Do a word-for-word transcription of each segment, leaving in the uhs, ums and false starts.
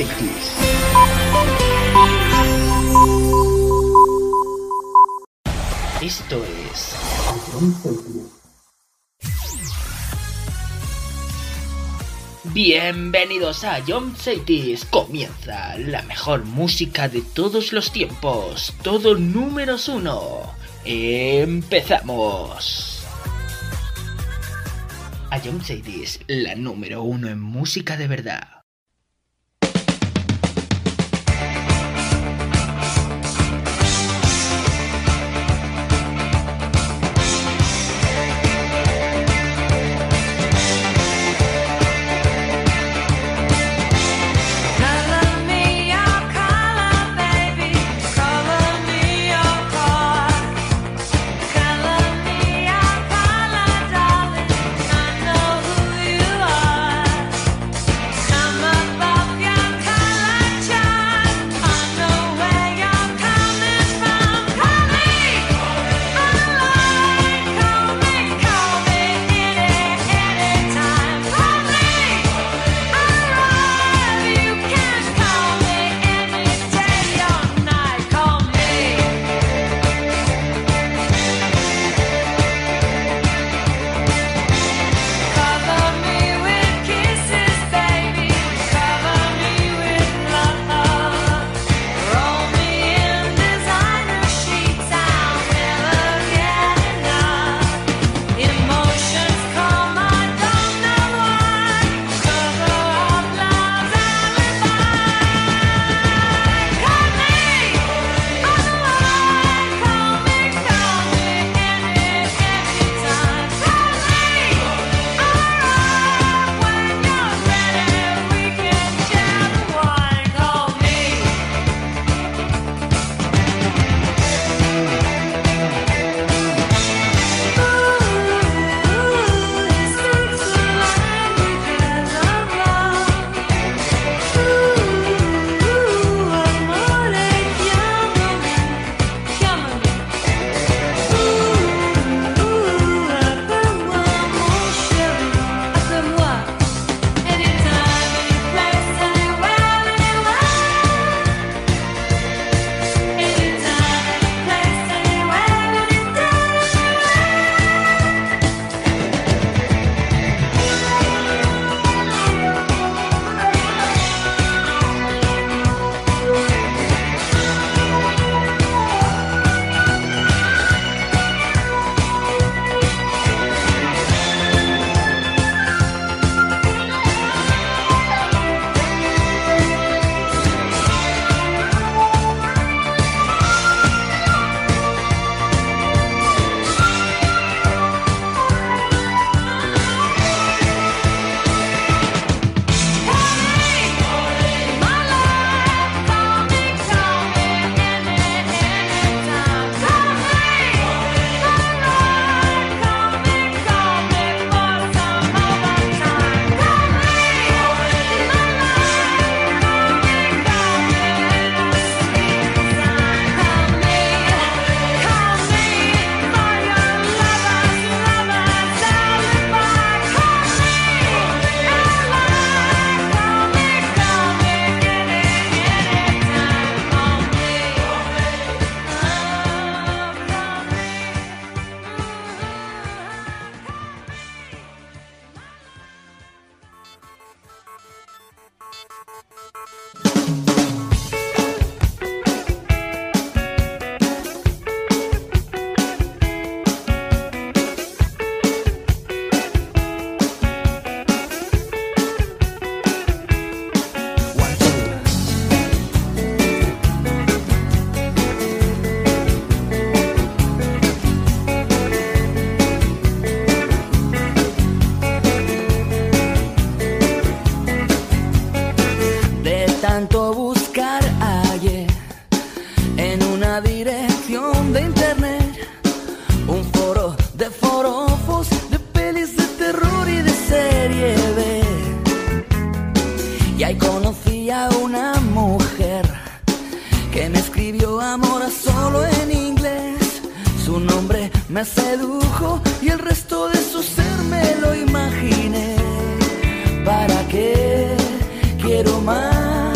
insectos. Esto es... Bienvenidos a Ion City. Comienza la mejor música de todos los tiempos. Todo números uno. Empezamos. Ion City, la número uno en música de verdad. Más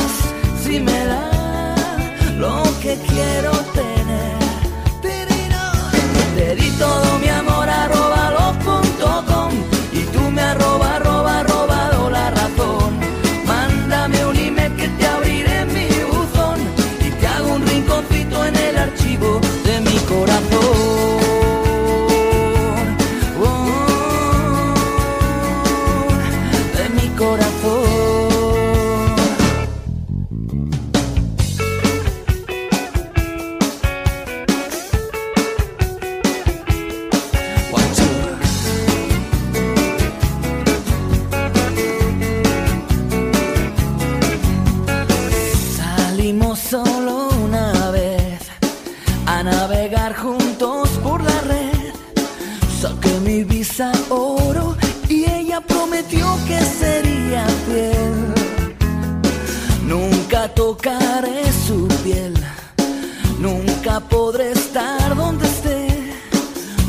divisa oro y ella prometió que sería fiel. Nunca tocaré su piel, nunca podré estar donde esté.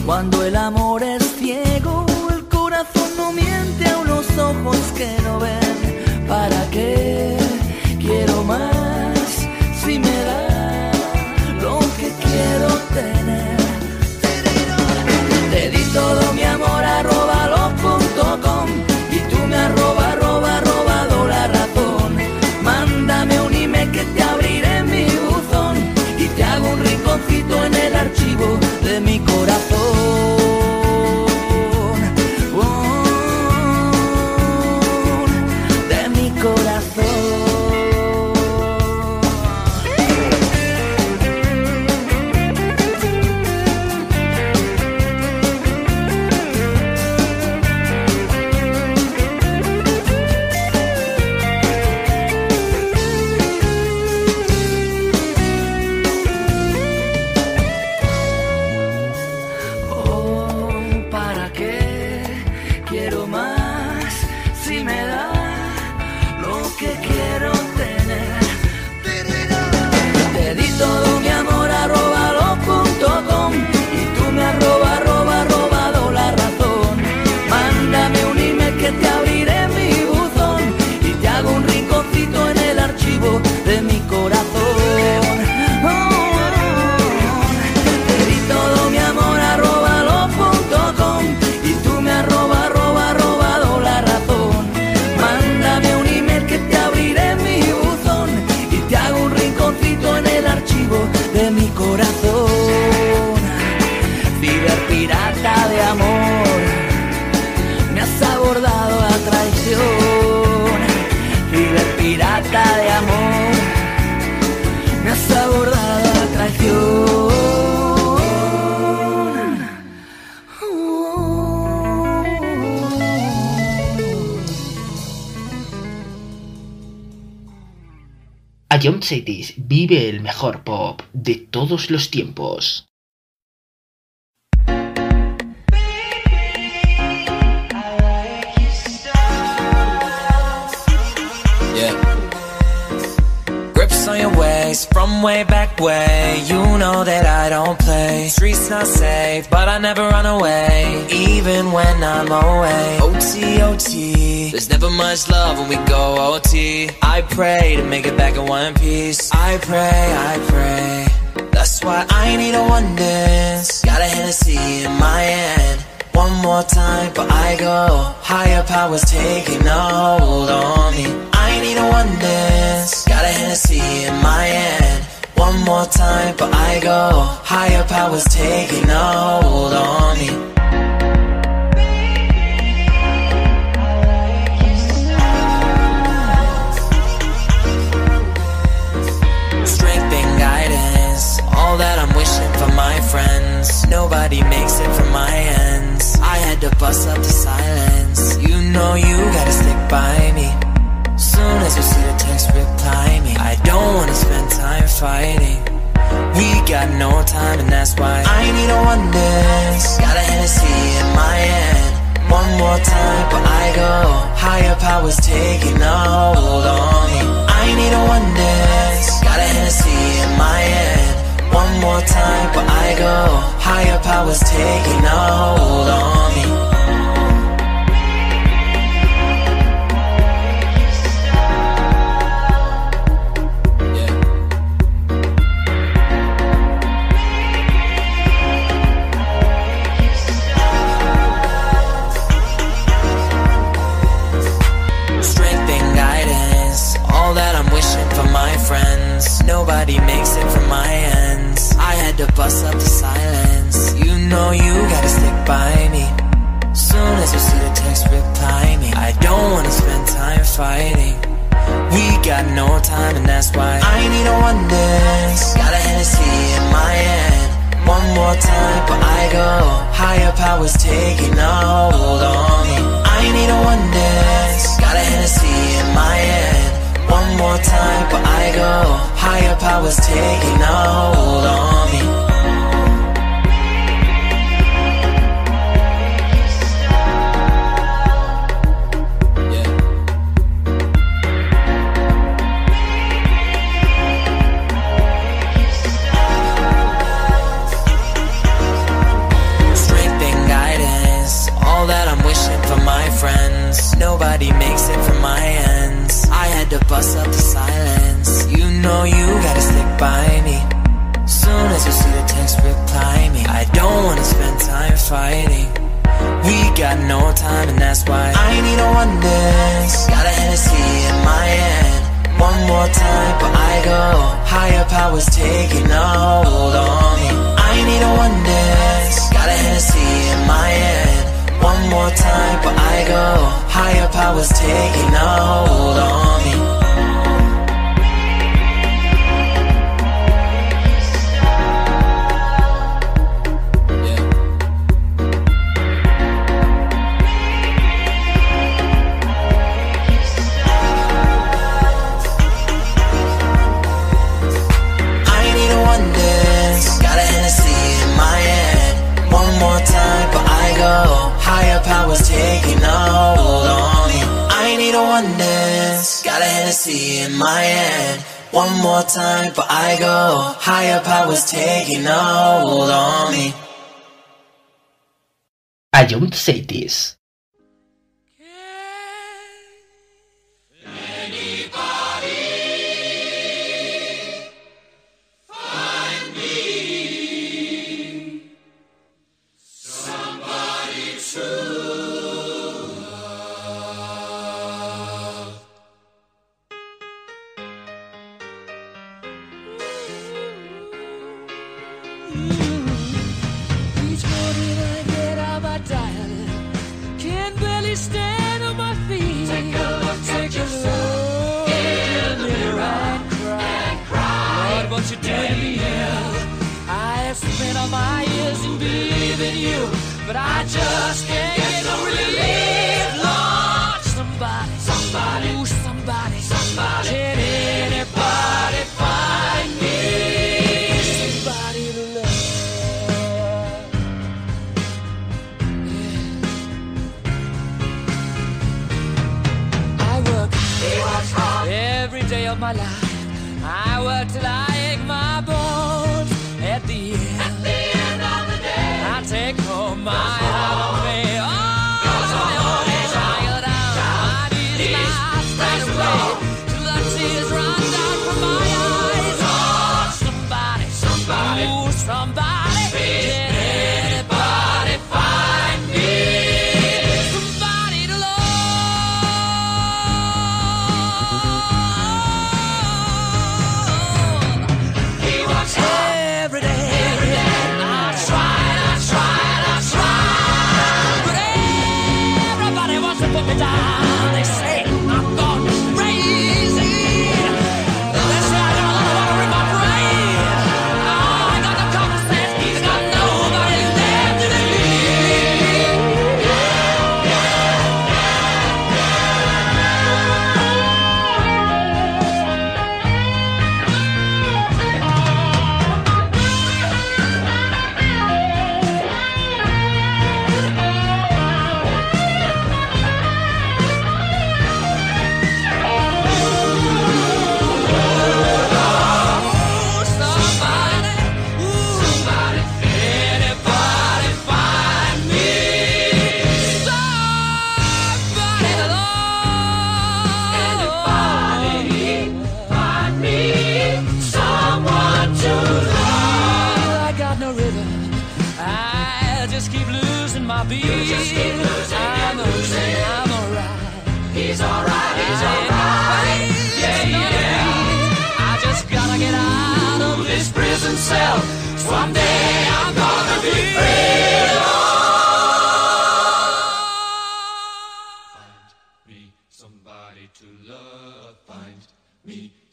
Cuando el amor es ciego, el corazón no miente a unos ojos que no ven. ¿Para qué quiero más si me da lo que quiero tener? Te di todo mi amor, arroba lo punto com, y tú me arroba, arroba, robado la razón. Mándame un email que te abriré mi buzón y te hago un rinconcito en el archivo de mi corazón, oh, de mi corazón. Ion City vive el mejor pop de todos los tiempos. Yeah. Grips on your waist from way back way. You know that I don't play. Streets not safe, but I never run away, even when I'm away. O T, O T. There's never much love when we go O T. I pray to make it back in one piece. I pray, I pray. That's why I need a one dance. Got a Hennessy in my hand. One more time but I go. Higher powers taking a hold on me. I need a one dance. Got a Hennessy in my hand. One more time but I go. Higher powers taking a hold on me. That I'm wishing for my friends. Nobody makes it from my ends. I had to bust up the silence. You know you gotta stick by me. Soon as you see the text, reply me. I don't wanna spend time fighting. We got no time and that's why I need a one dance. Got a Hennessy in my hand. One more time but I go. Higher powers taking a hold on me. I need a one dance. Got a Hennessy in my hand. One more time, but I go. Higher powers taking a hold on me. Yeah. Strength and guidance, all that I'm wishing for my friends. Nobody makes it from my end. I had to bust up the silence. You know you gotta stick by me. Soon as you see the text, reply me. I don't wanna spend time fighting. We got no time and that's why I need a one dance. Got a Hennessy in my hand. One more time but I go. Higher powers taking a hold on me. I need a one dance. Got a Hennessy in my hand. One more time, but I go. Higher powers taking a hold on me. all that I'm wishing for my friends. Nobody makes it from my ends. I had to bust up the silence. You know you gotta stick by me. Soon as you see the text, reply me. I don't wanna spend time fighting. We got no time and that's why I need a one dance. Got a Hennessy in my hand. One more time but I go. Higher powers taking a hold on me. I need a one dance. Got a Hennessy in my hand. One more time but I go. Higher powers taking a hold on me. Higher powers taking a hold on me. I need a one dance. Got a Hennessy in my hand. One more time but I go. Higher powers taking a hold on me. Ion City. But I just can't get no relief, Lord. Somebody, somebody, ooh, somebody, somebody. Can anybody find me? Somebody to love. Yeah. I work. He works hard. Every day of my life. I work till I ache my bones. At the end. At the end of the day. I take home my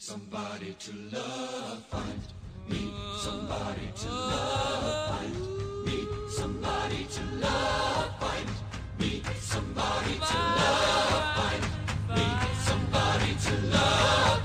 Somebody to love. Can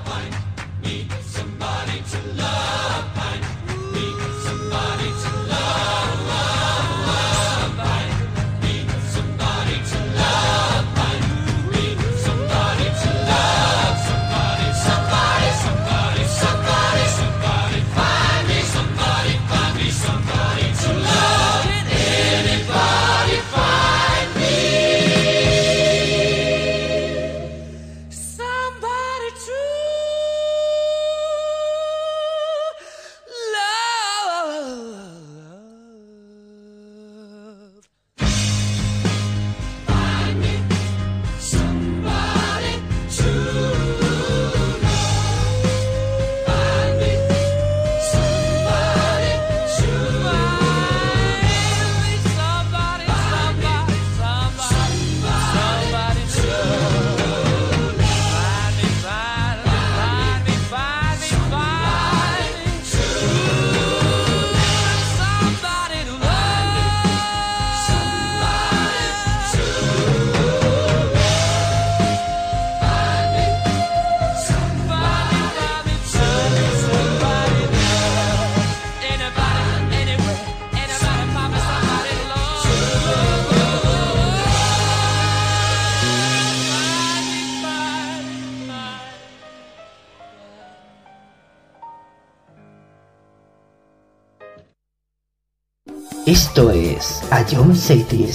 anybody Esto es Ion City.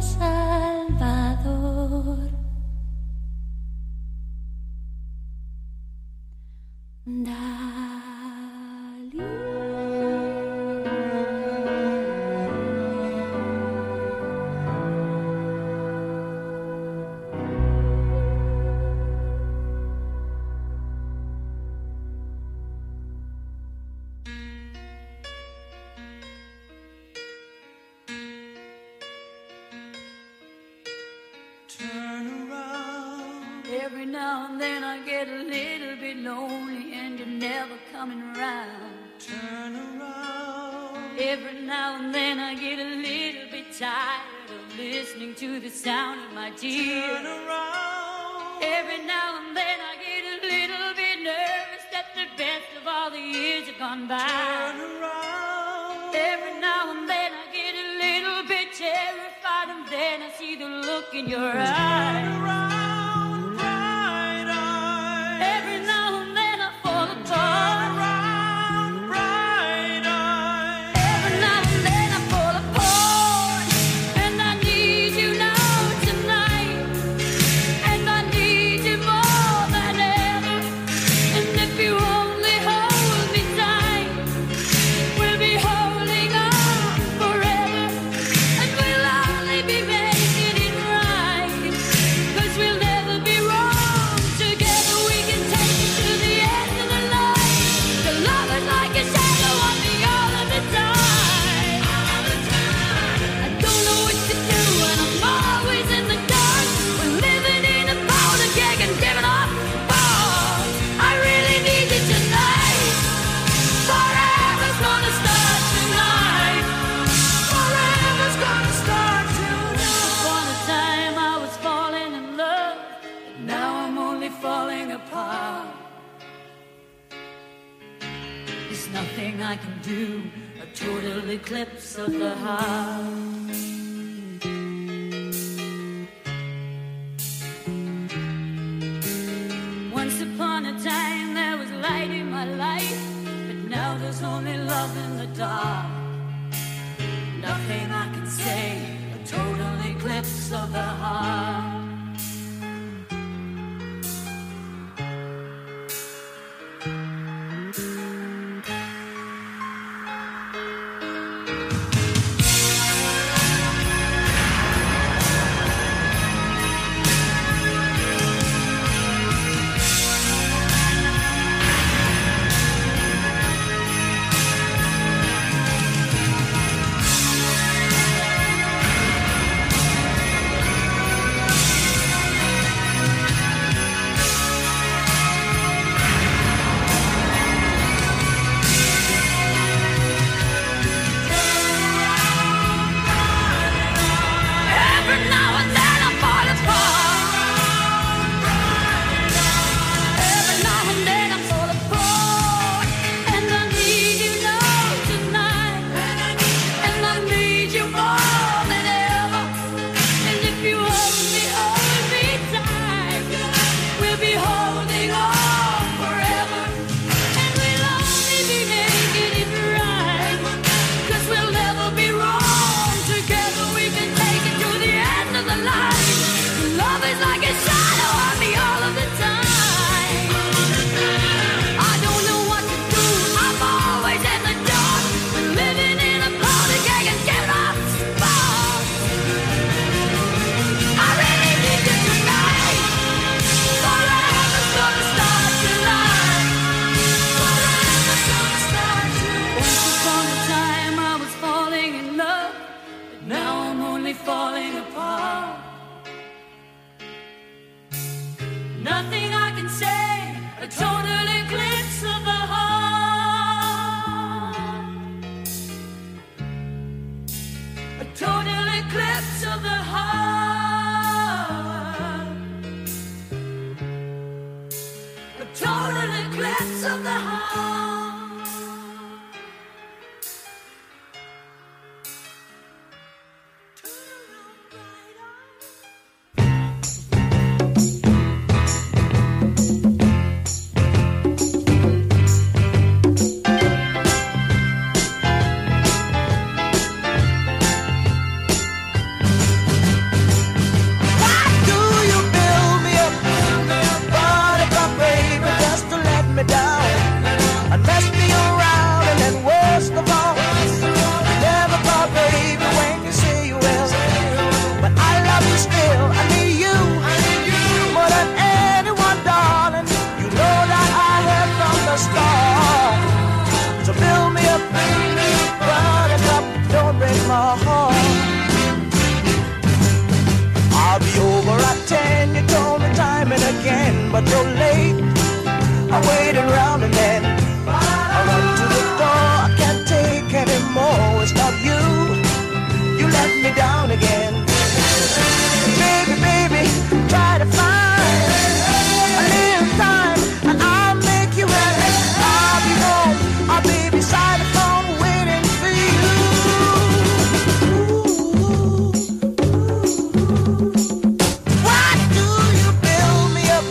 Salvador. Dalí. Every now and then I get a little bit lonely, and you're never coming around. Turn around. Every now and then I get a little bit tired of listening to the sound of my tears. Turn around. Every now and then I get a little bit nervous that the best of all the years have gone by. Turn around. Every now and then I get a little bit terrified, and then I see the look in your eyes. Turn around. I can do a total eclipse of the heart. Once upon a time there was light in my life, but now there's only love in the dark. Nothing I can say, a total eclipse of the heart. nothing but you're late. I wait around and then I run to the door. I can't take anymore. It's not you. You let me down again. Baby, baby, try to find a little time and I'll make you happy. I'll be home. I'll be beside the phone waiting for you. Why do you build me up,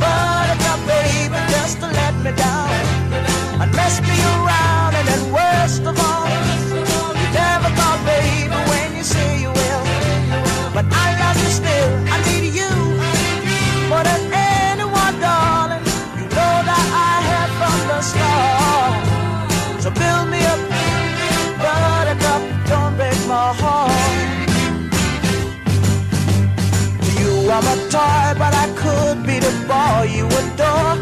buttercup baby, just to let me down and mess me around? And then worst of all, you never thought, baby, when you say you will. But I love you still. I need you more than anyone, darling. You know that I have from the start. So build me up, buttercup, don't break my heart. You are my toy, but I could be the boy you adore.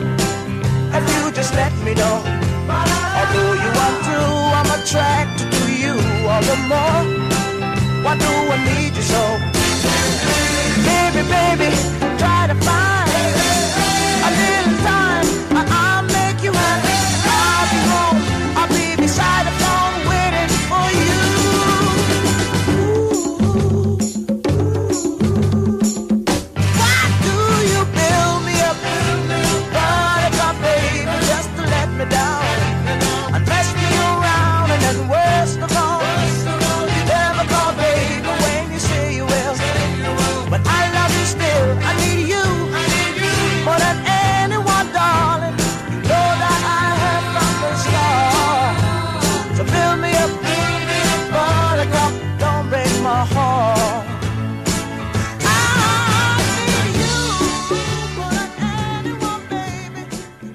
And you just let me know. Although you are through, I'm attracted to you all the more. Why do I need you so? Baby, baby, try to find a little time, and I'll make you happy. I'll be home. I'll be beside the phone waiting for you. Why do you build me up, buttercup baby, just to let me down and mess me around? And then worst of all, you never call, baby, when you say you will. But I love you still. I need you more than anyone, darling. You know that I have from the start. So build me up, buttercup, don't break my heart. I need you more than anyone, baby. You know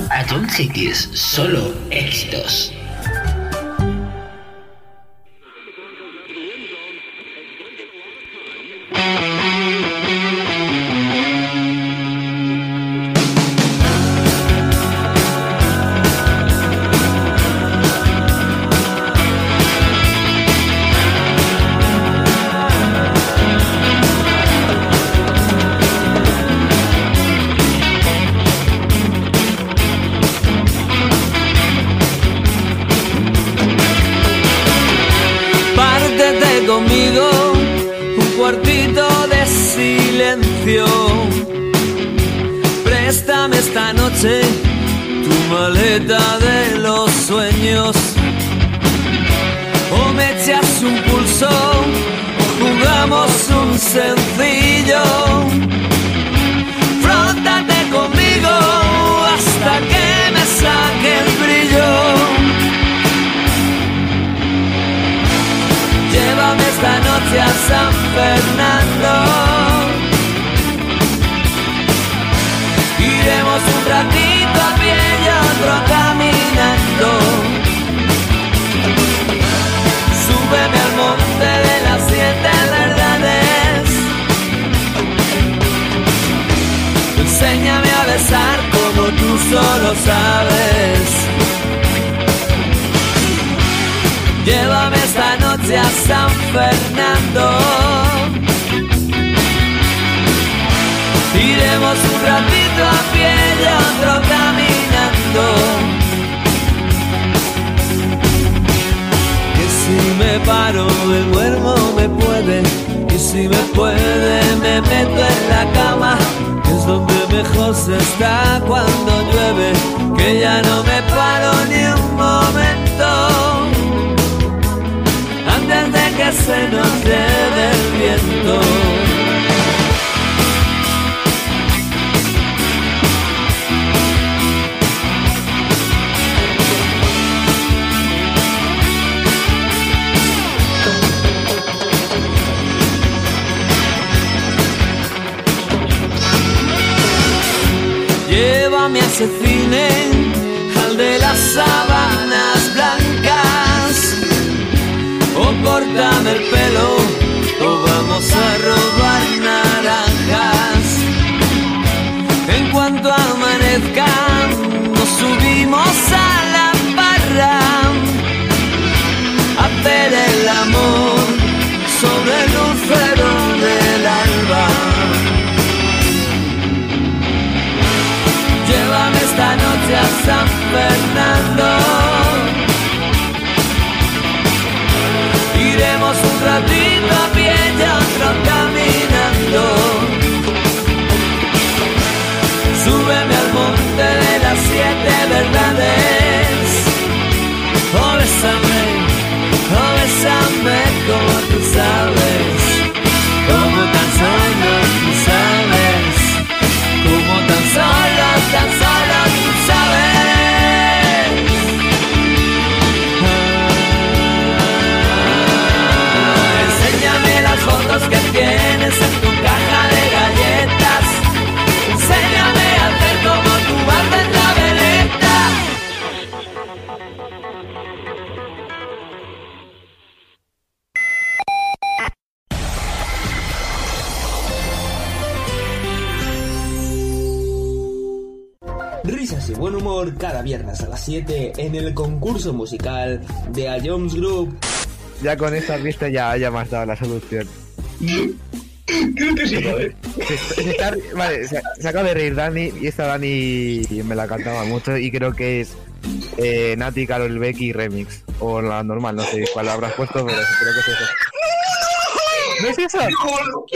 that Ion City es solo éxitos. Pártete conmigo un cuartito de silencio. Préstame esta noche tu maleta de los sueños. O me echas un pulso o jugamos un sencillo. Fróntate conmigo hasta que me saque el brillo. Llévame esta noche a San Fernando. Iremos un ratito a pie y otro caminando. Súbeme al monte de las siete verdades. Enséñame a besar como tú solo sabes. Llévame esta noche a San Fernando. Iremos un ratito a pie y otro caminando. Que si me paro me duermo, me puede. Y si me puede me meto en la cama. Que es donde mejor se está cuando llueve. Que ya no me paro ni un momento. Antes de que se nos lleve el viento. Llévame a ese cine, al de las sábanas blancas. O córtame el pelo, o vamos a robar naranjas. En cuanto amanezca, nos subimos a la barra a ver el amor sobre el lucero del alba. Fernando. Iremos un ratito a pie y otro caminando. Súbeme al monte de las siete verdades. Oh, bésame, oh, bésame como tú sabes, como tan solo tú sabes, como tan solo, tan solo tú sabes. Fotos que tienes en tu caja de galletas. Enséñame a hacer como tú haces la veleta. Risas y buen humor cada viernes a las siete en el concurso musical de I O M S Group. Ya con esta vista ya haya más dado la solución. Creo que sí, joder. Se, se está, vale, se, se acaba de reír Dani y esta Dani me la cantaba mucho y creo que es eh, Natti, Karol, Becky remix. O la normal, no sé cuál habrás puesto, pero creo que es eso. ¿No es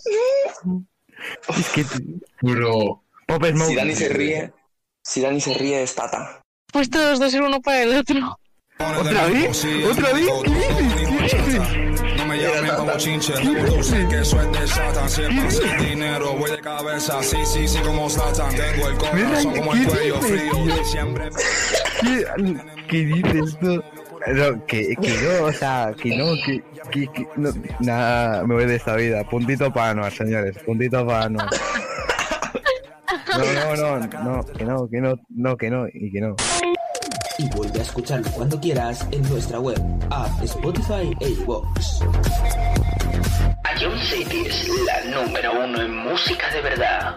eso? Es que... Bro. Pop Smoke. Si Dani se ríe, si Dani se ríe es Tata. Pues todos dos en uno para el otro. ¿Otra vez? ¿Otra vez? No me llamen como chinche. Que suerte Satan. Siempre hace dinero. Voy de cabeza. Sí, sí, sí, como Satan. Tengo el corazón como el cuello frío. Siempre. ¿Qué dices tú? No, que, que no, o sea, que no, que, que, que no. Nada, me voy de esta vida. Puntito para Anuar, señores. Puntito para Anuar. No, no, no, no, que no, que no, no, que no, y que no. Y vuelve a escucharlo cuando quieras en nuestra web, app, Spotify e iVoox. Ion City es la número uno en música de verdad.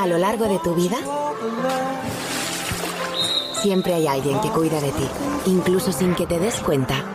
A lo largo de tu vida, siempre hay alguien que cuida de ti, incluso sin que te des cuenta.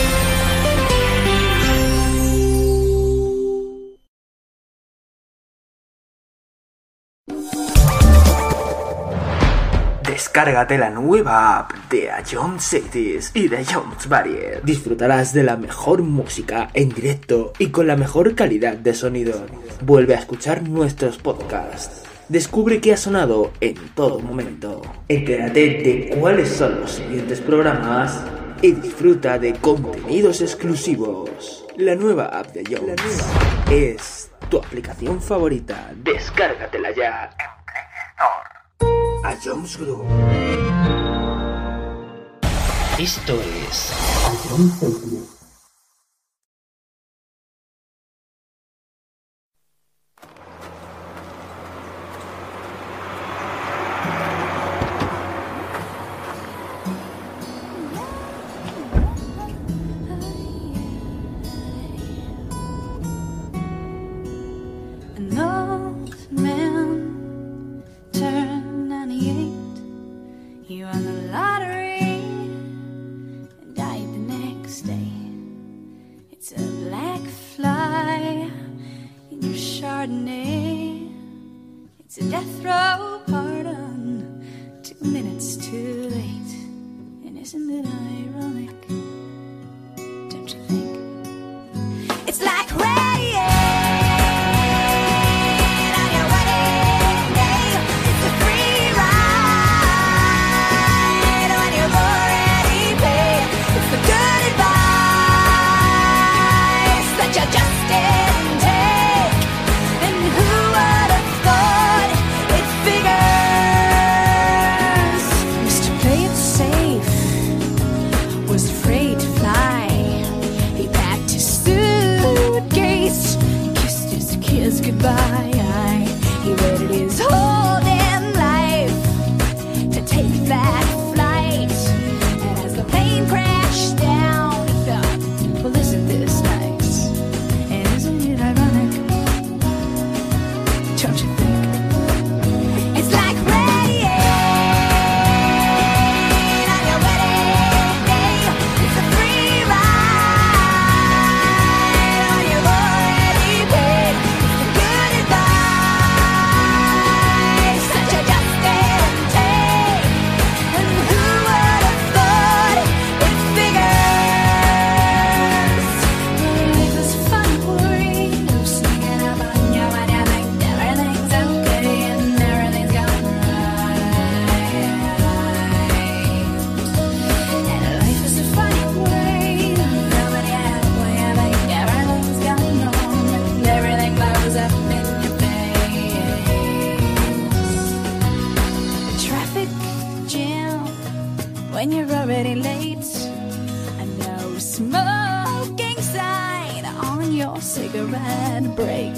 Descárgate la nueva app de Ion City y de I O M S Barrier. Disfrutarás de la mejor música en directo y con la mejor calidad de sonido. Vuelve a escuchar nuestros podcasts. Descubre qué ha sonado en todo momento. Entérate de cuáles son los siguientes programas y disfruta de contenidos exclusivos. La nueva app de I O M S es tu aplicación favorita. Descárgatela ya en Play Store. I O M S Group. Esto es I O M S Group. Take that flight, and as the plane crashed down, it fell. when you're already late. A no smoking sign on your cigarette break.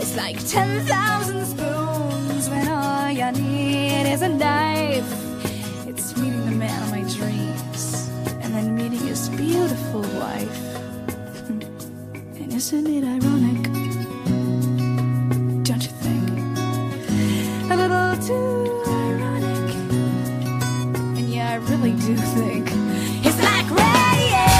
It's like ten thousand spoons when all you need is a knife. It's meeting the man of my dreams and then meeting his beautiful wife. And isn't it ironic? Don't you think? A little too ironic. And yeah, I really do think it's like radiation.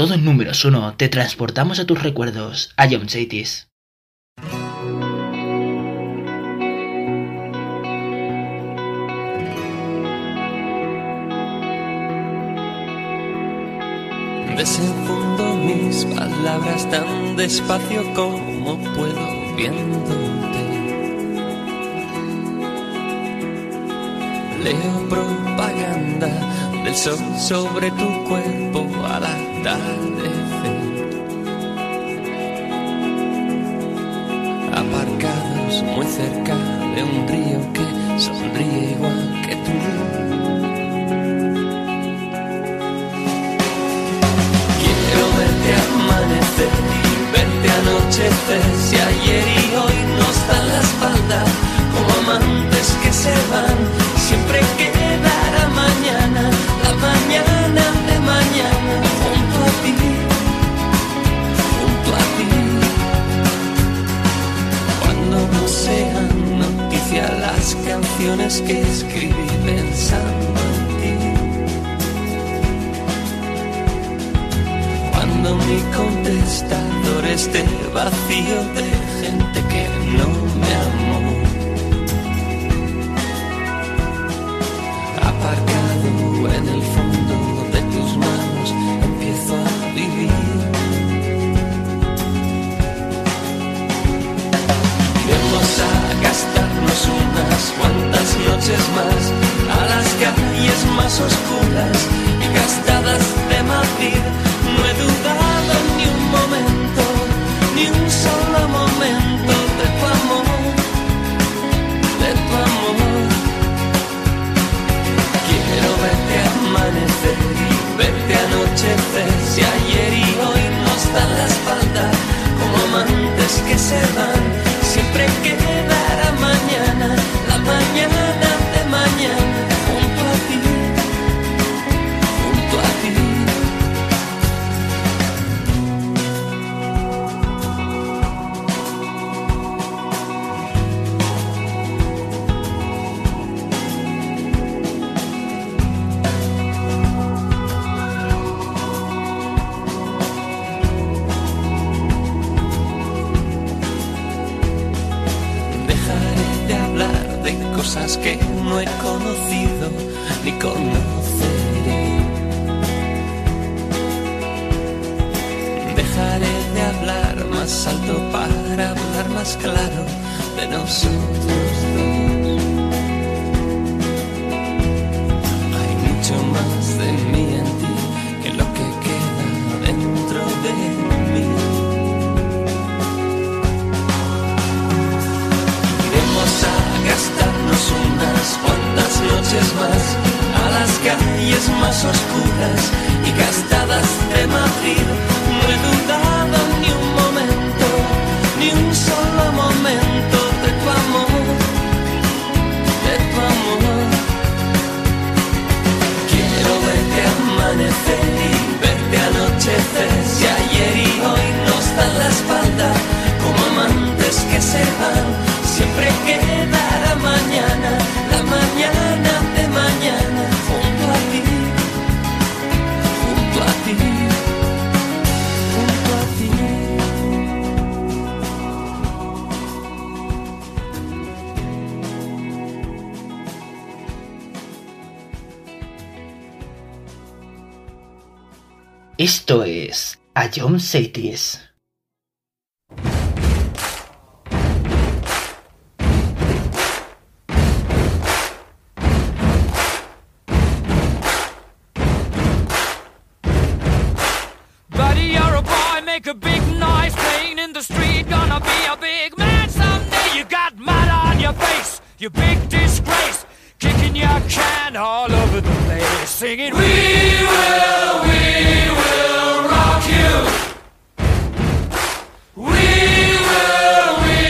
Todo en números uno, te transportamos a tus recuerdos, a Ion City. Desenfundo mis palabras tan despacio como puedo viéndote. Leo propaganda del sol sobre tu cuerpo al atardecer. Aparcados muy cerca de un río que sonríe igual que tú. Y verte anochecer, si ayer y hoy nos dan la espalda, como amantes que se van, siempre quedará mañana, la mañana de mañana, junto a ti, junto a ti. Cuando no sean noticia las canciones que escribí pensando en cuando mi contestador esté vacío de gente que no me amó. Aparcado en el fondo de tus manos empiezo a vivir. Vamos a gastarnos unas cuantas noches más a las calles más oscuras y gastadas de Madrid. No he dudado ni un momento, ni un solo momento de tu amor, de tu amor. Quiero verte amanecer y verte anochecer, si ayer y hoy nos dan la espalda, como amantes que se van, siempre quedará mañana, la mañana de mañana, junto a ti, junto a ti. Que no he conocido ni conoceré. Dejaré de hablar más alto para hablar más claro de nosotros dos. Hay mucho más de mí en ti que lo que queda dentro de mí. Iremos a gastar unas cuantas noches más a las calles más oscuras y gastadas de Madrid. No he dudado ni un momento, ni un solo momento de tu amor, de tu amor. Quiero verte amanecer y verte anochecer, si ayer y hoy nos dan la espalda, como amantes que se van, siempre quedará mañana, la mañana de mañana, junto a ti, junto a ti, junto a ti. Esto es Ion City. You big disgrace, kicking your can all over the place, singing, we will, we will rock you. We will, we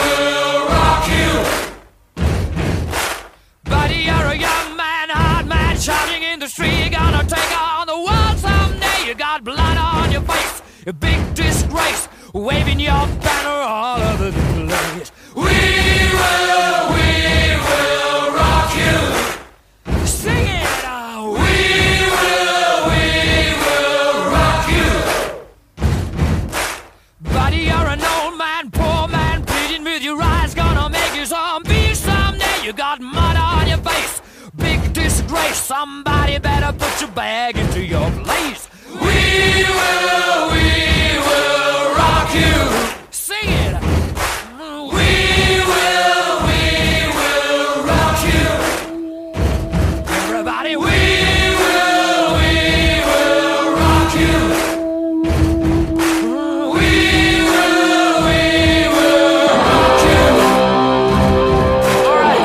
will rock you. Buddy, you're a young man, hard man, shouting in the street, you're gonna take on the world someday. You got blood on your face, you big disgrace, waving your banner all over the place. We will, we will rock you. Sing it! Oh, we will, we will rock you. Somebody better put your bag into your place. We will, we will rock you. Sing it. We will, we will rock you. Everybody, we will, we will rock you. We will, we will rock you. All right.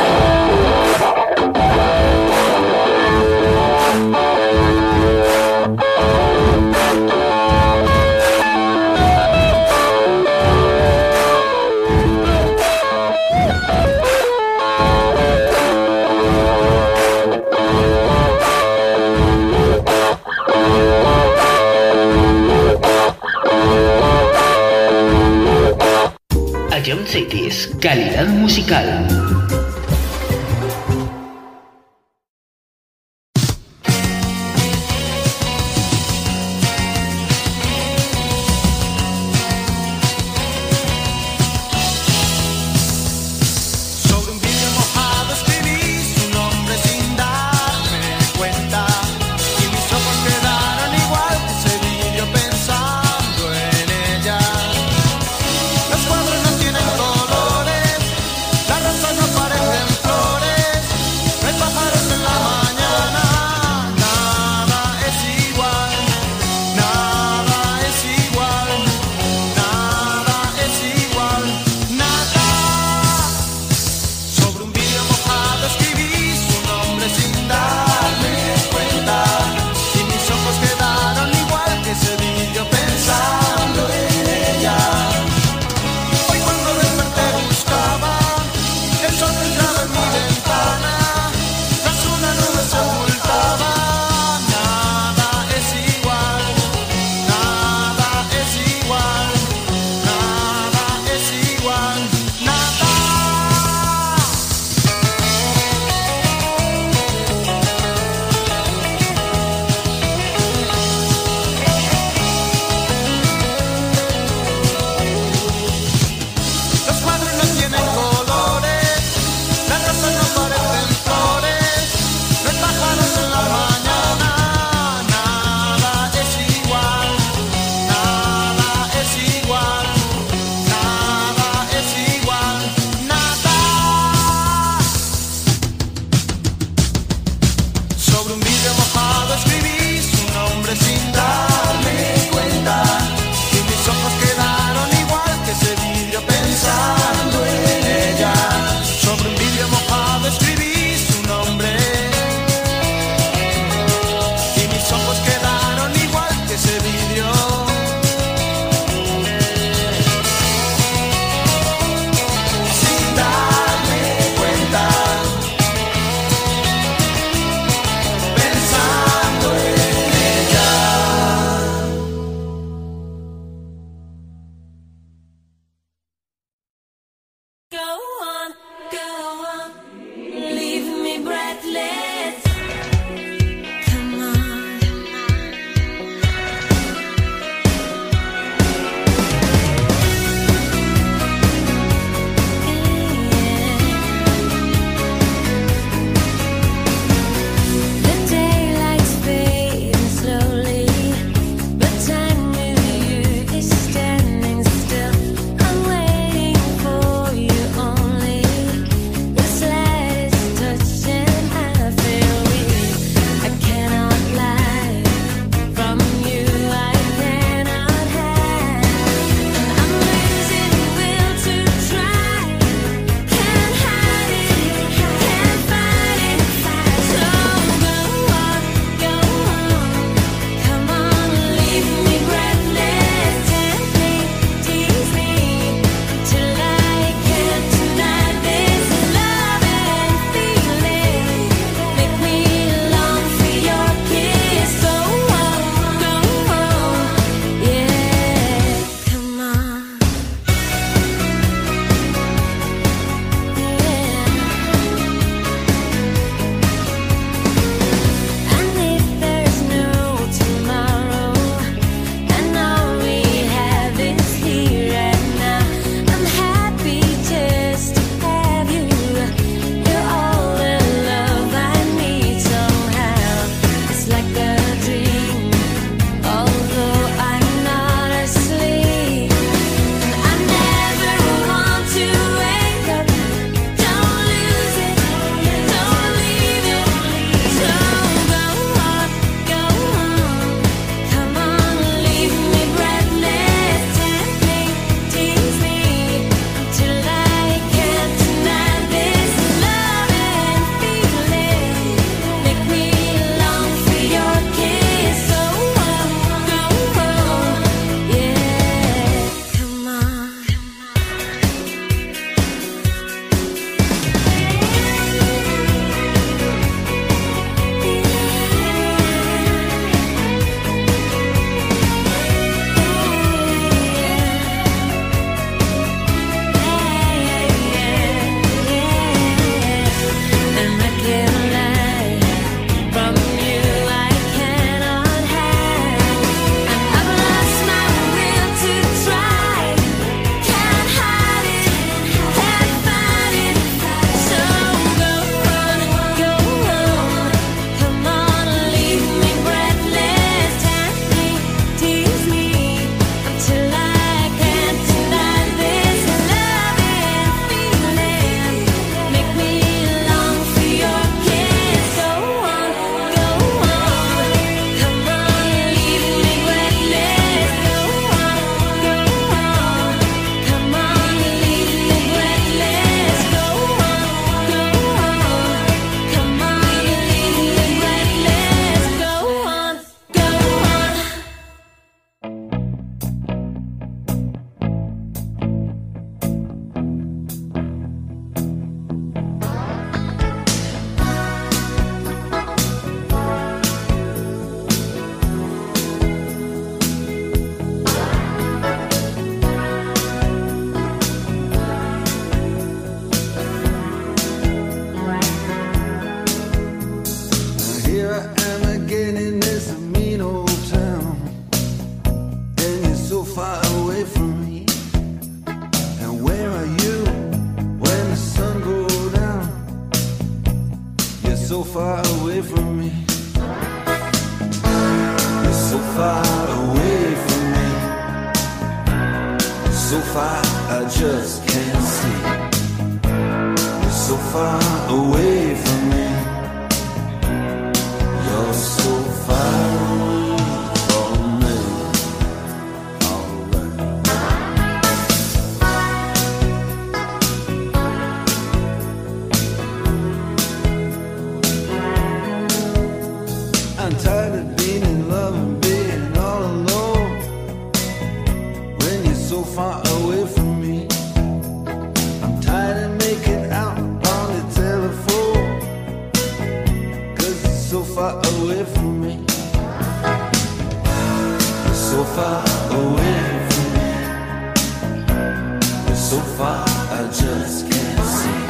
Ion City es calidad musical. Para again in this mean old town, and you're so far away from me. And where are you when the sun goes down? You're so far away from me. You're so far away from me. So far I just can't see. You're so far away from me. You're so far away from me. All right. I'm tired of being in love and being all alone. When you're so far away from me, I'm tired of making out on the telephone. 'Cause it's so far away. From me. You're so far away from me. You're so far I just can't see.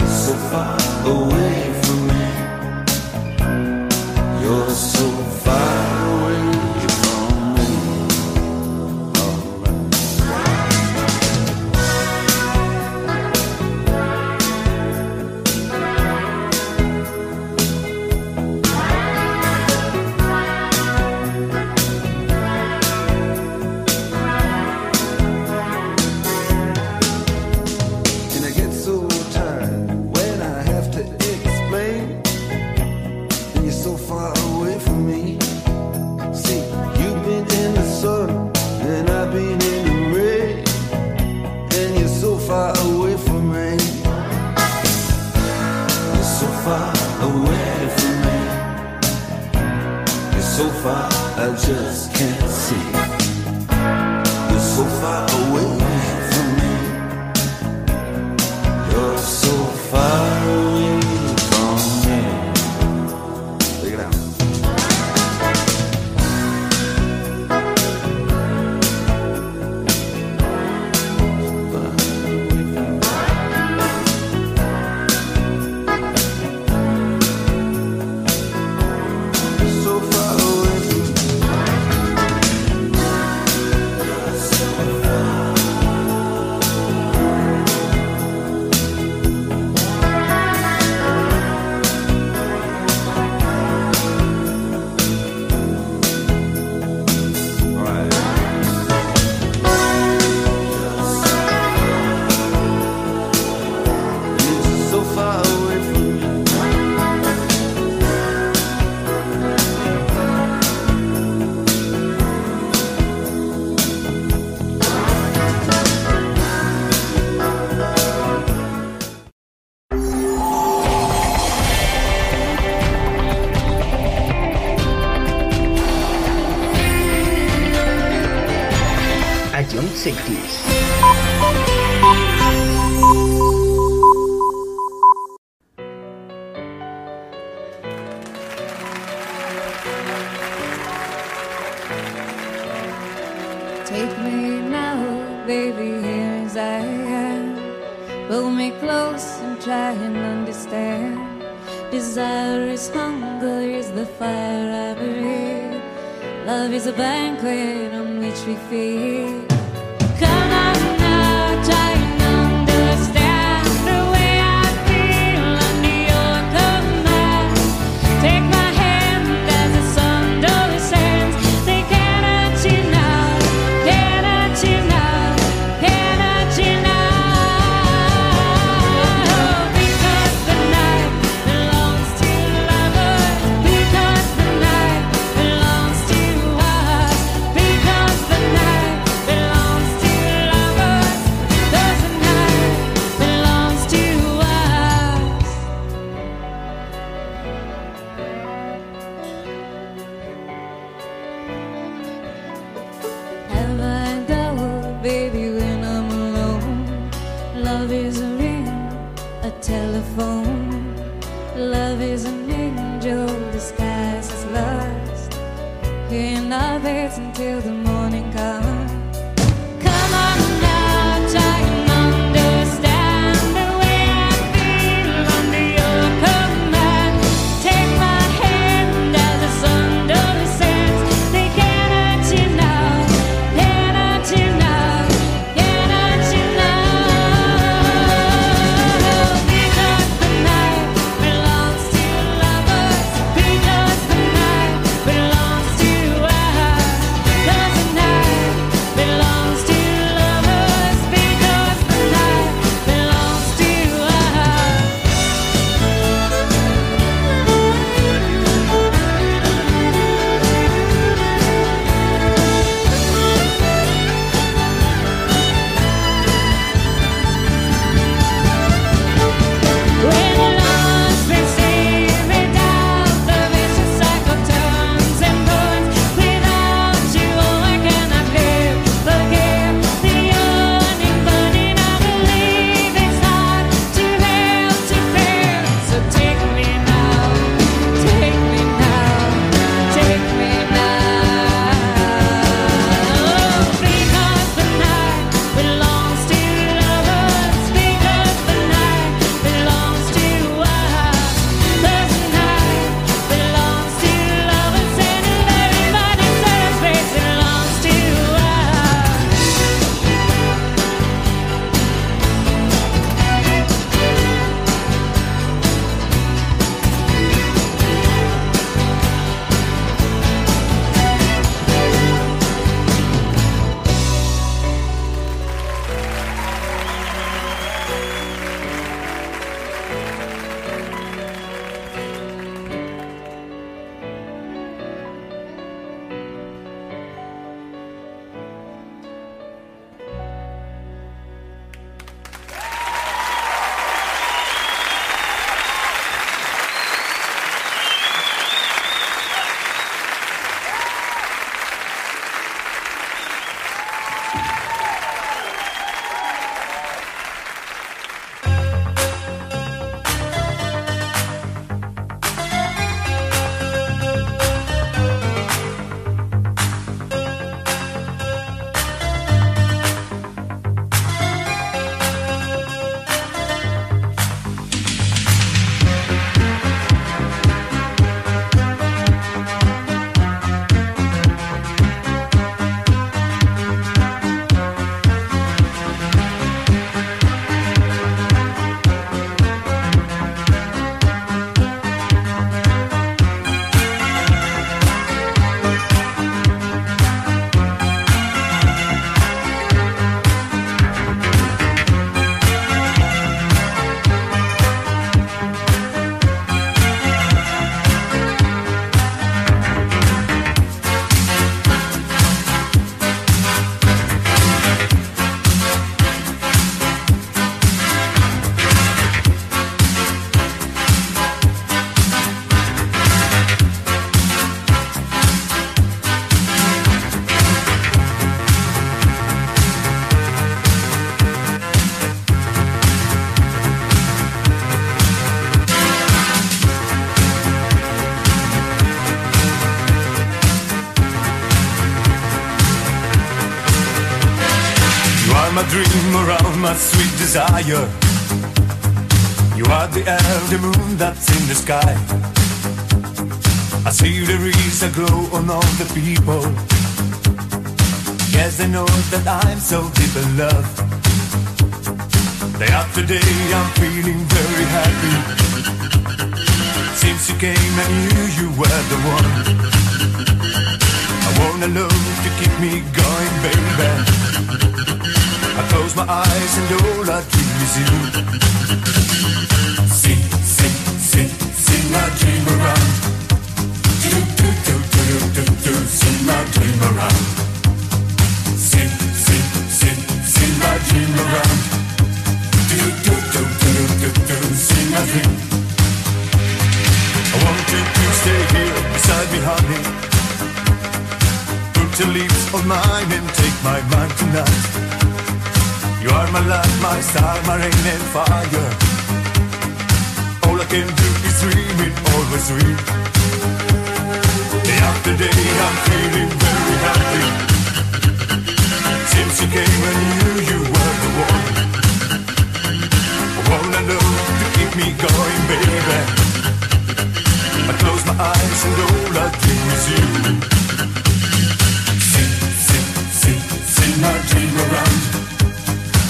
You're so far away from me. You're so far away from me. All dream around my sweet desire. You are the early moon that's in the sky. I see there is a glow on all the people. Yes, they know that I'm so deep in love. Day after day I'm feeling very happy. Since you came I knew you were the one. I want a love to keep me going, baby. I close my eyes and all I dream is you. Sing, sing, sing, sing my dream around. Do, do, do, do, do, do, sing my dream around. Sing, sing, sing, sing my dream around. Do, do, do, do, do, do, sing my dream. I want you to stay here beside me, honey. Put your lips on mine and take my mind tonight. You are my light, my star, my rain and fire. All I can do is dream it, always dream. Day after day I'm feeling very happy. Since you came I knew you were the one. All I know to keep me going, baby. I close my eyes and all I dream is you. Sing, sing, sing, sing my dream around.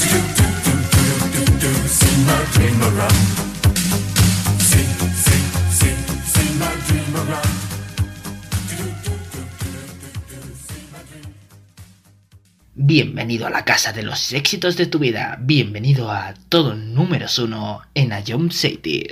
Do, do, do, do, do, do, sing my dream around. Sing, sing, sing, sing my dream around. Bienvenido a la casa de los éxitos de tu vida. Bienvenido a Todo Números Uno en Ion City.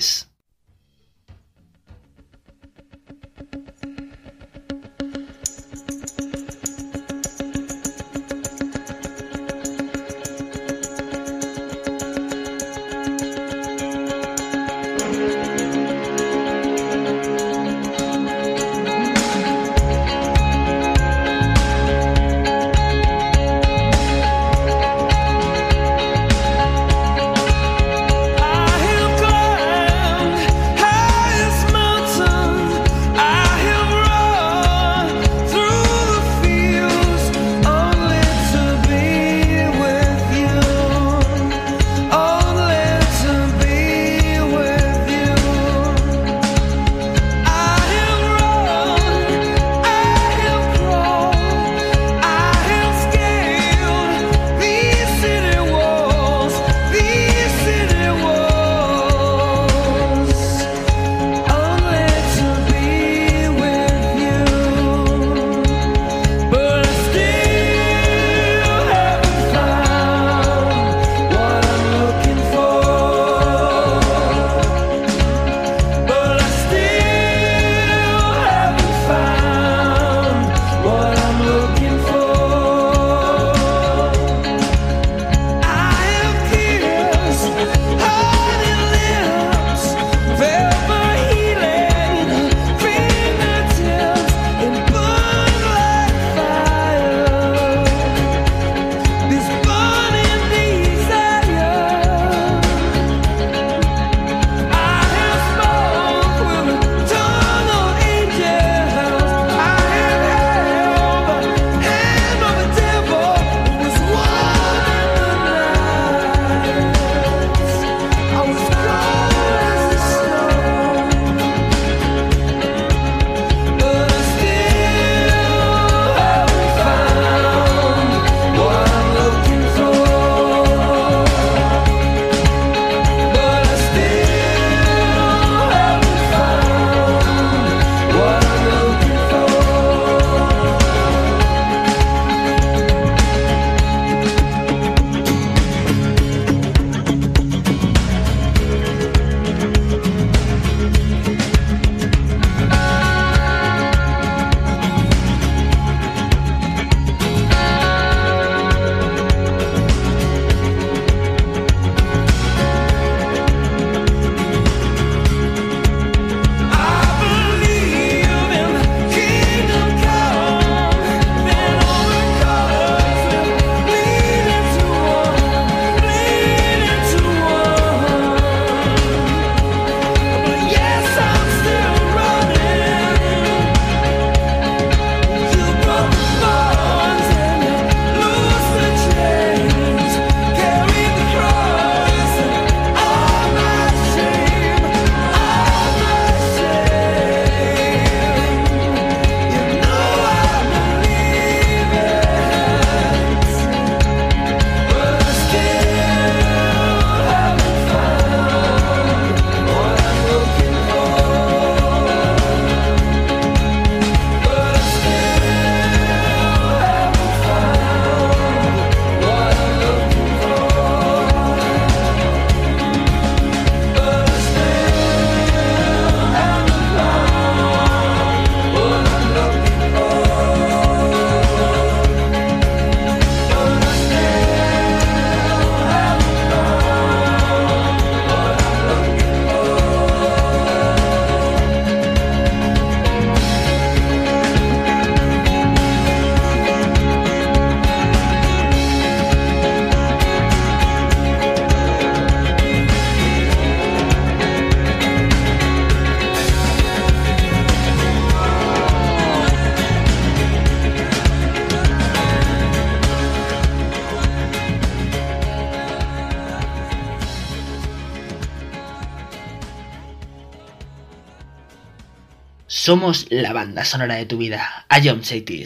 Somos la banda sonora de tu vida. IOMS City.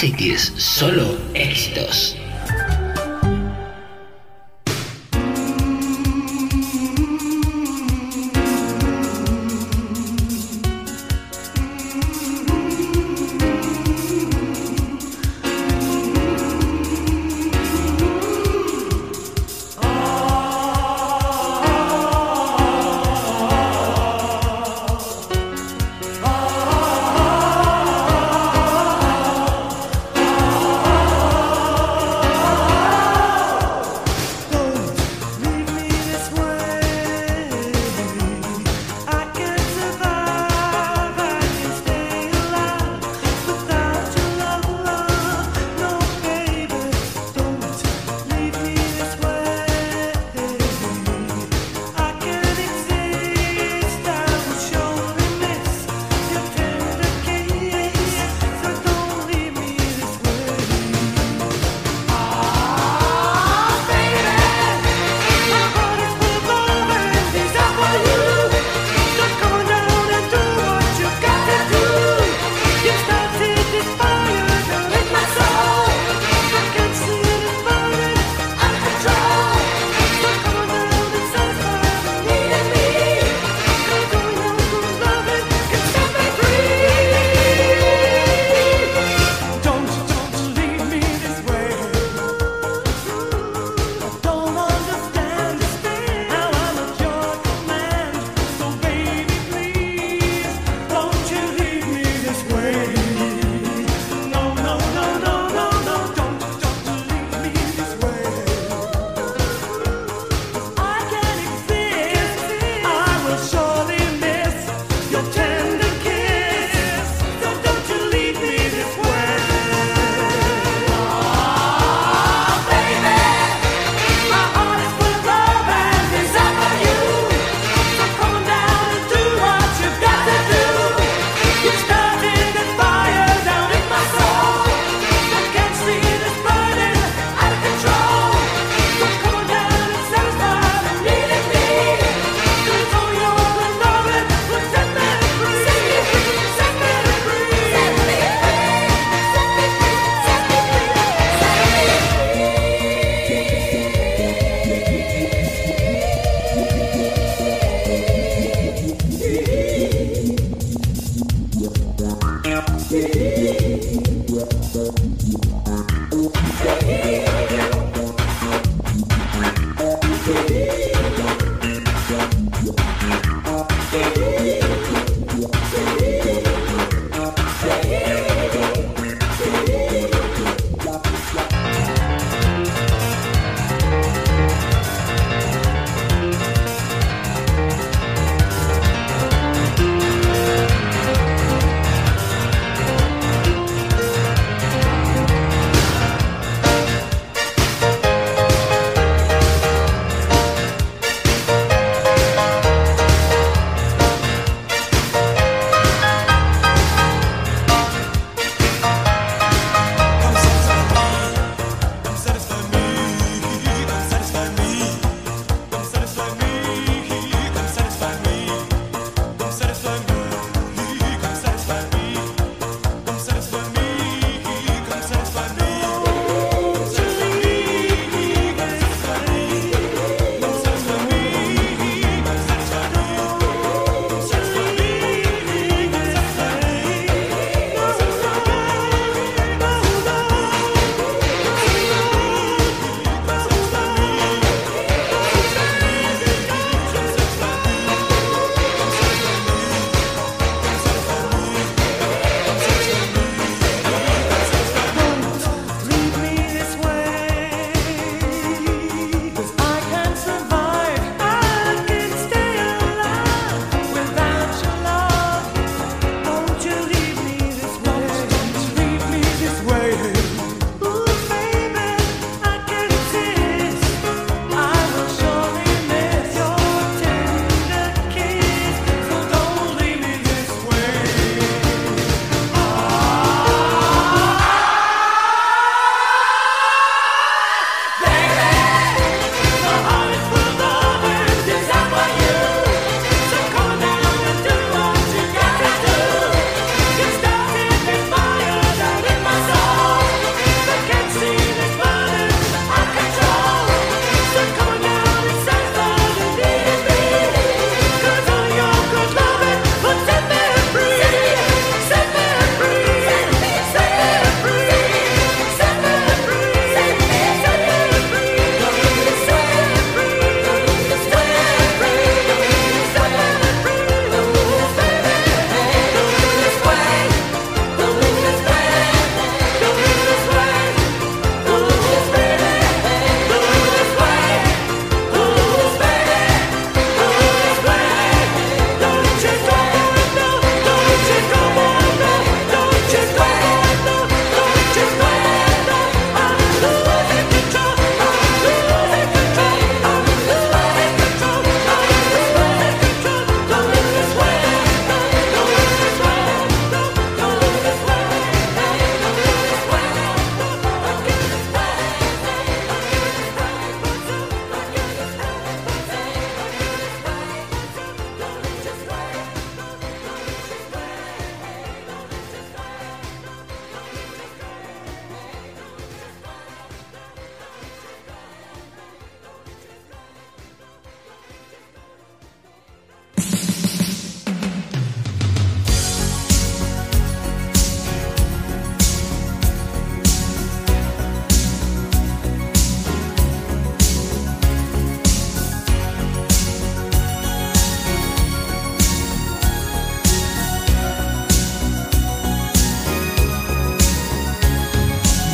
Cities, solo éxitos.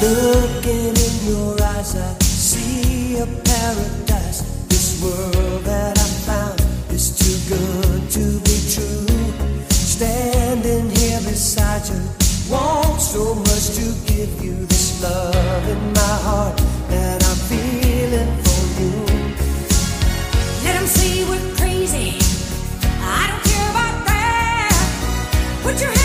Looking in your eyes, I see a paradise. This world that I found is too good to be true. Standing here beside you, want so much to give you. This love in my heart that I'm feeling for you. Let them see we're crazy, I don't care about that. Put your hand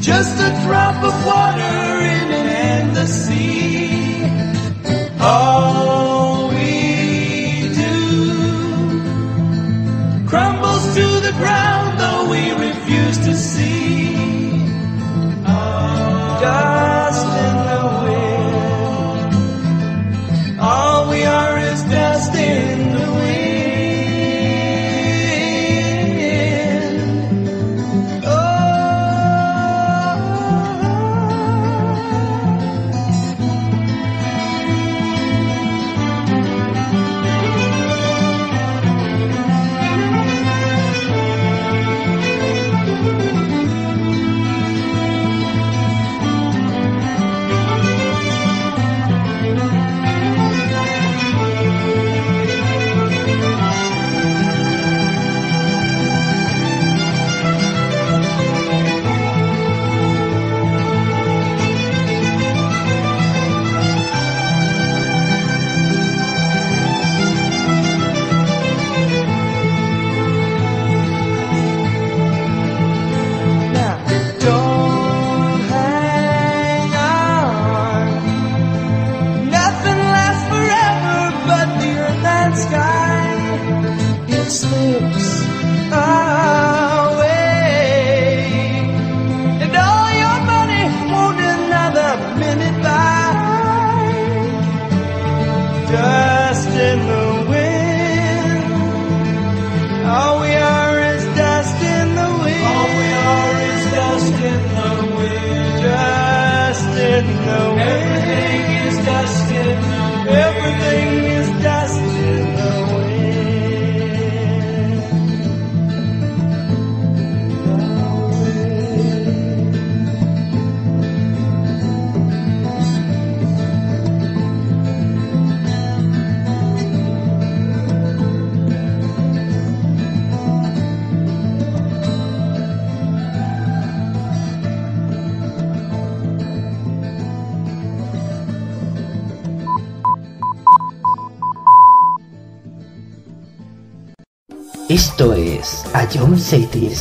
just a drop of water in Esto es Ion City.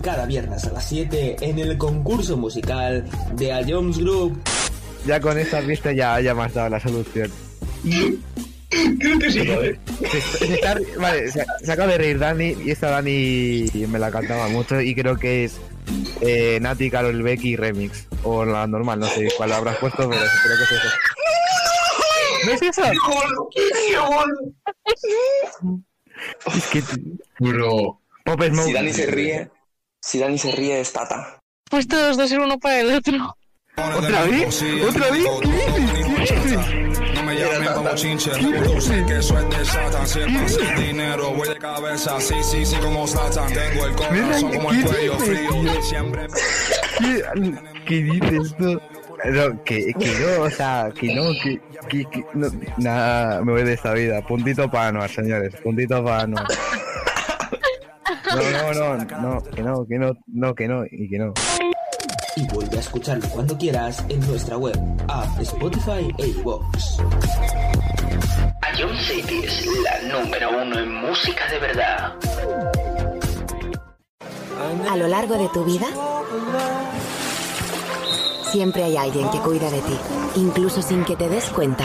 Cada viernes a las siete en el concurso musical de I O M S Group. Ya con esta pista ya, ya me has dado la solución. Creo que sí, joder. Vale, se, se acaba de reír Dani y esta Dani me la cantaba mucho y creo que es eh, Natti, Karol, Becky remix o la normal, no sé cuál habrás puesto, pero creo que es eso. ¿No es eso? Es que... Bro. Pop Smoke. Si Dani se ríe... Si Dani se ríe, es Tata. pues todos dos en uno para el otro. ¿Otra vez? ¿Otra vez? ¿Qué dices? ¿Qué dices? Como chinche, reproduce que soy de Satan. Siempre sin dinero, voy de cabeza. Sí, sí, sí, como Satan. Tengo el corazón como el cuello frío. Siempre. ¿Qué dices tú? No, que, que no, o sea, que no, que, que, que no, nada, me voy de esta vida. Puntito para Anuar, señores, puntito para Anuar. No, no, no, no, que no, que no, no, que no, y que no. Y vuelve a escucharlo cuando quieras en nuestra web, app, Spotify e iVoox. Ion City es la número uno en música de verdad. A lo largo de tu vida, siempre hay alguien que cuida de ti, incluso sin que te des cuenta.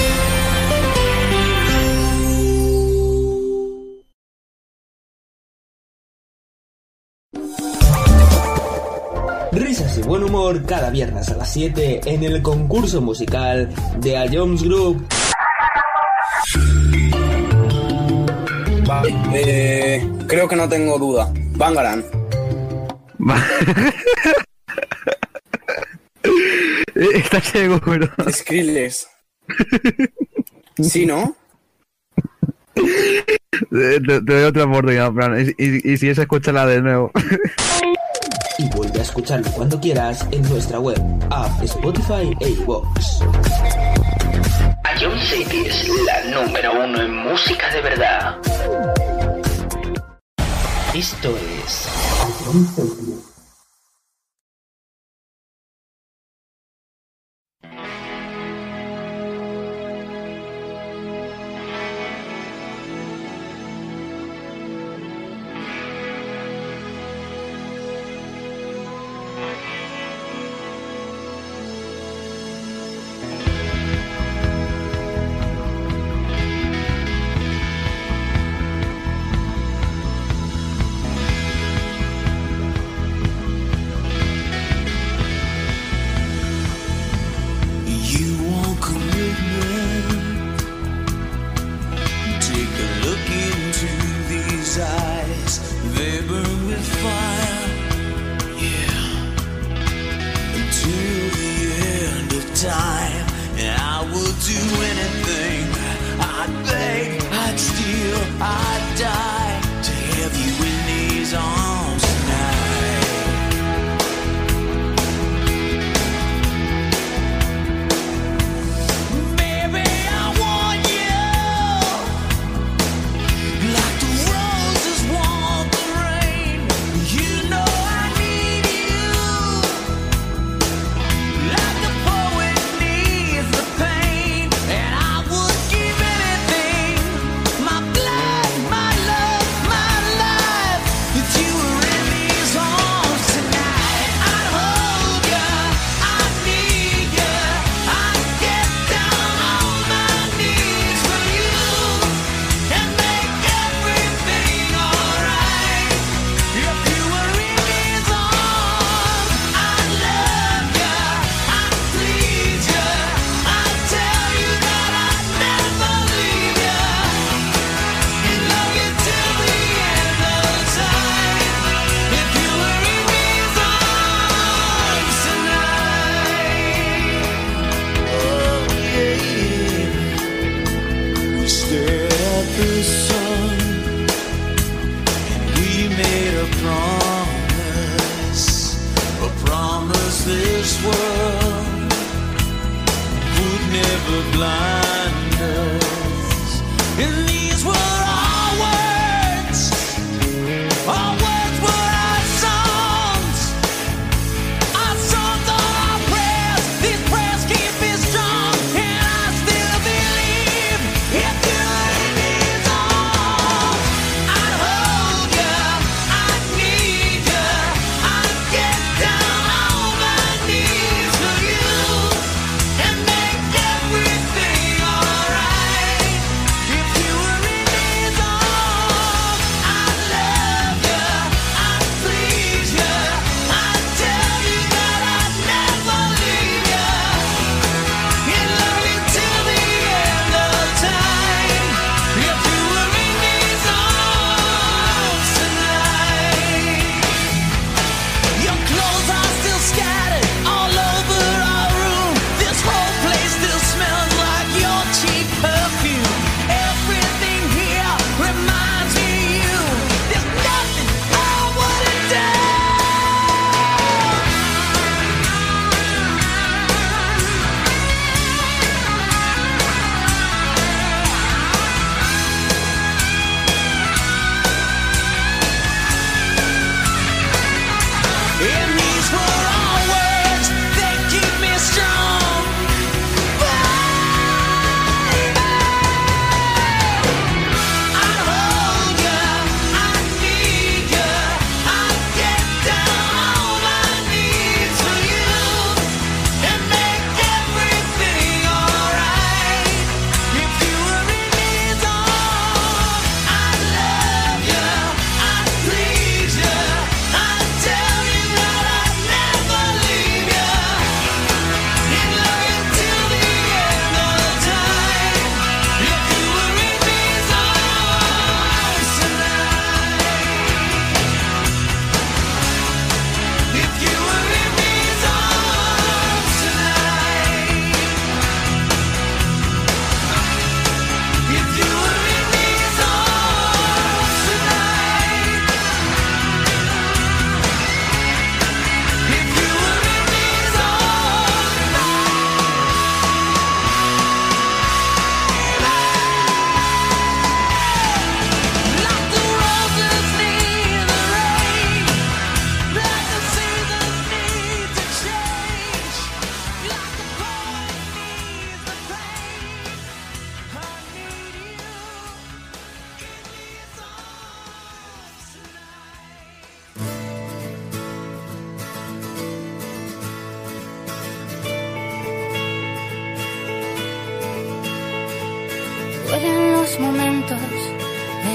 Risas y buen humor cada viernes a las siete en el concurso musical de I O M S Group. Eh, creo que no tengo duda. Bangaran. Está ciego, pero... Skrillex. ¿Sí, no? Te, te doy otra oportunidad, Fran. Y, y, y si es, escúchala de nuevo. Y vuelve a escucharlo cuando quieras en nuestra web, app, Spotify e iVoox. Ion City es la número uno en música de verdad. Esto es Ion City.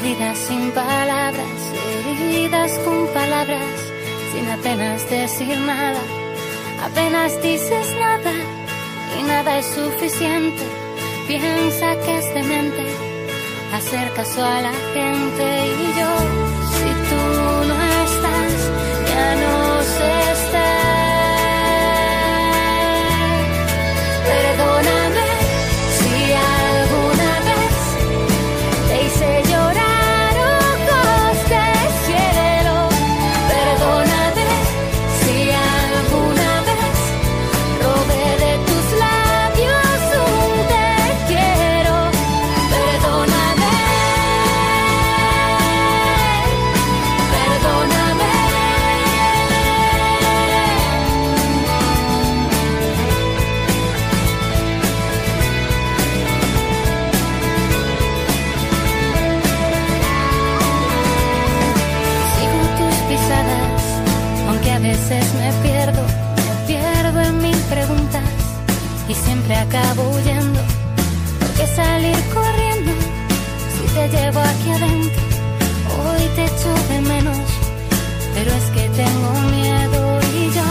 Heridas sin palabras, heridas con palabras, sin apenas decir nada, apenas dices nada y nada es suficiente. Piensa que es demente hacer caso a la gente y yo, si tú no estás, ya no sé estar. Perdóname si alguna vez te hice llorar. Me pierdo, me pierdo en mil preguntas y siempre acabo huyendo. ¿Por qué salir corriendo si te llevo aquí adentro? Hoy te echo de menos, pero es que tengo miedo y yo,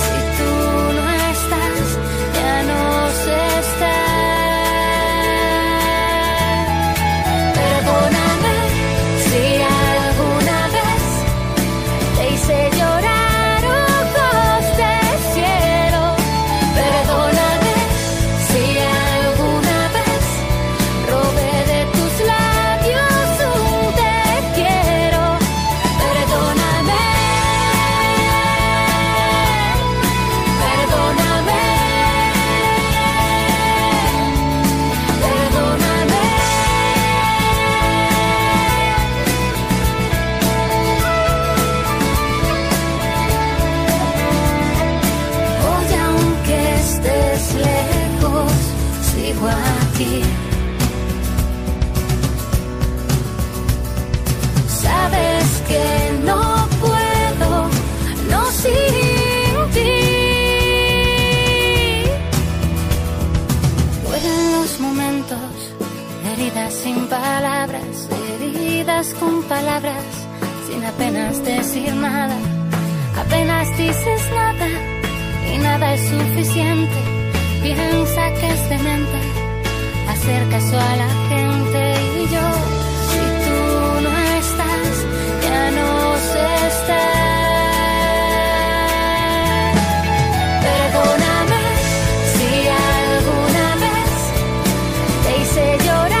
si tú no estás, ya no sé estar. Perdóname si alguna vez te hice llorar. Sin palabras, heridas con palabras, sin apenas decir nada, apenas dices nada y nada es suficiente. Piensa que es demente hacer caso a la gente y yo, si tú no estás, ya no sé estar. Perdóname si alguna vez te hice llorar.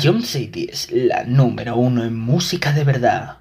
Ion City es la número uno en música de verdad.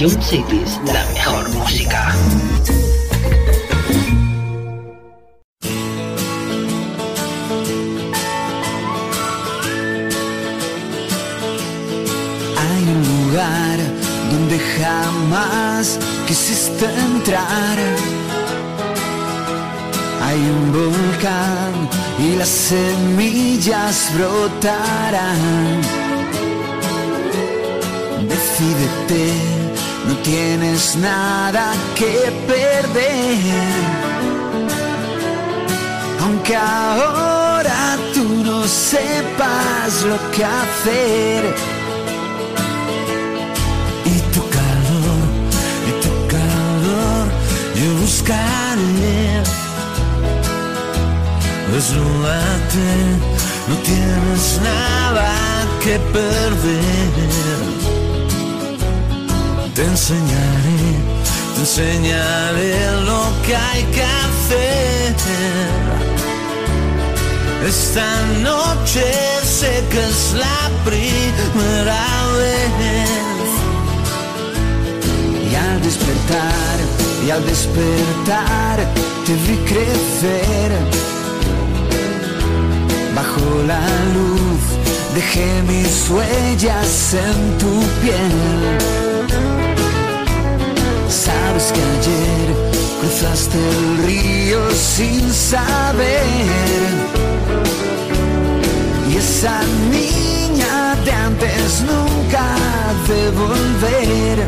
Ion City es la mejor música. Hay un lugar donde jamás quisiste entrar. Hay un volcán y las semillas brotarán. Decídete. No tienes nada que perder, aunque ahora tú no sepas lo que hacer. Y tu calor, y tu calor buscaré. Desnúdate, no tienes nada que perder. Te enseñaré, te enseñaré lo que hay que hacer. Esta noche sé que es la primera vez. Y al despertar, y al despertar te vi crecer. Bajo la luz dejé mis huellas en tu piel. Sabes que ayer cruzaste el río sin saber. Y esa niña de antes nunca de volver.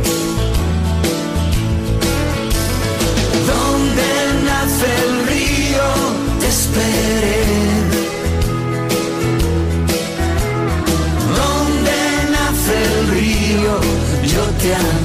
Donde nace el río te esperé. Yeah.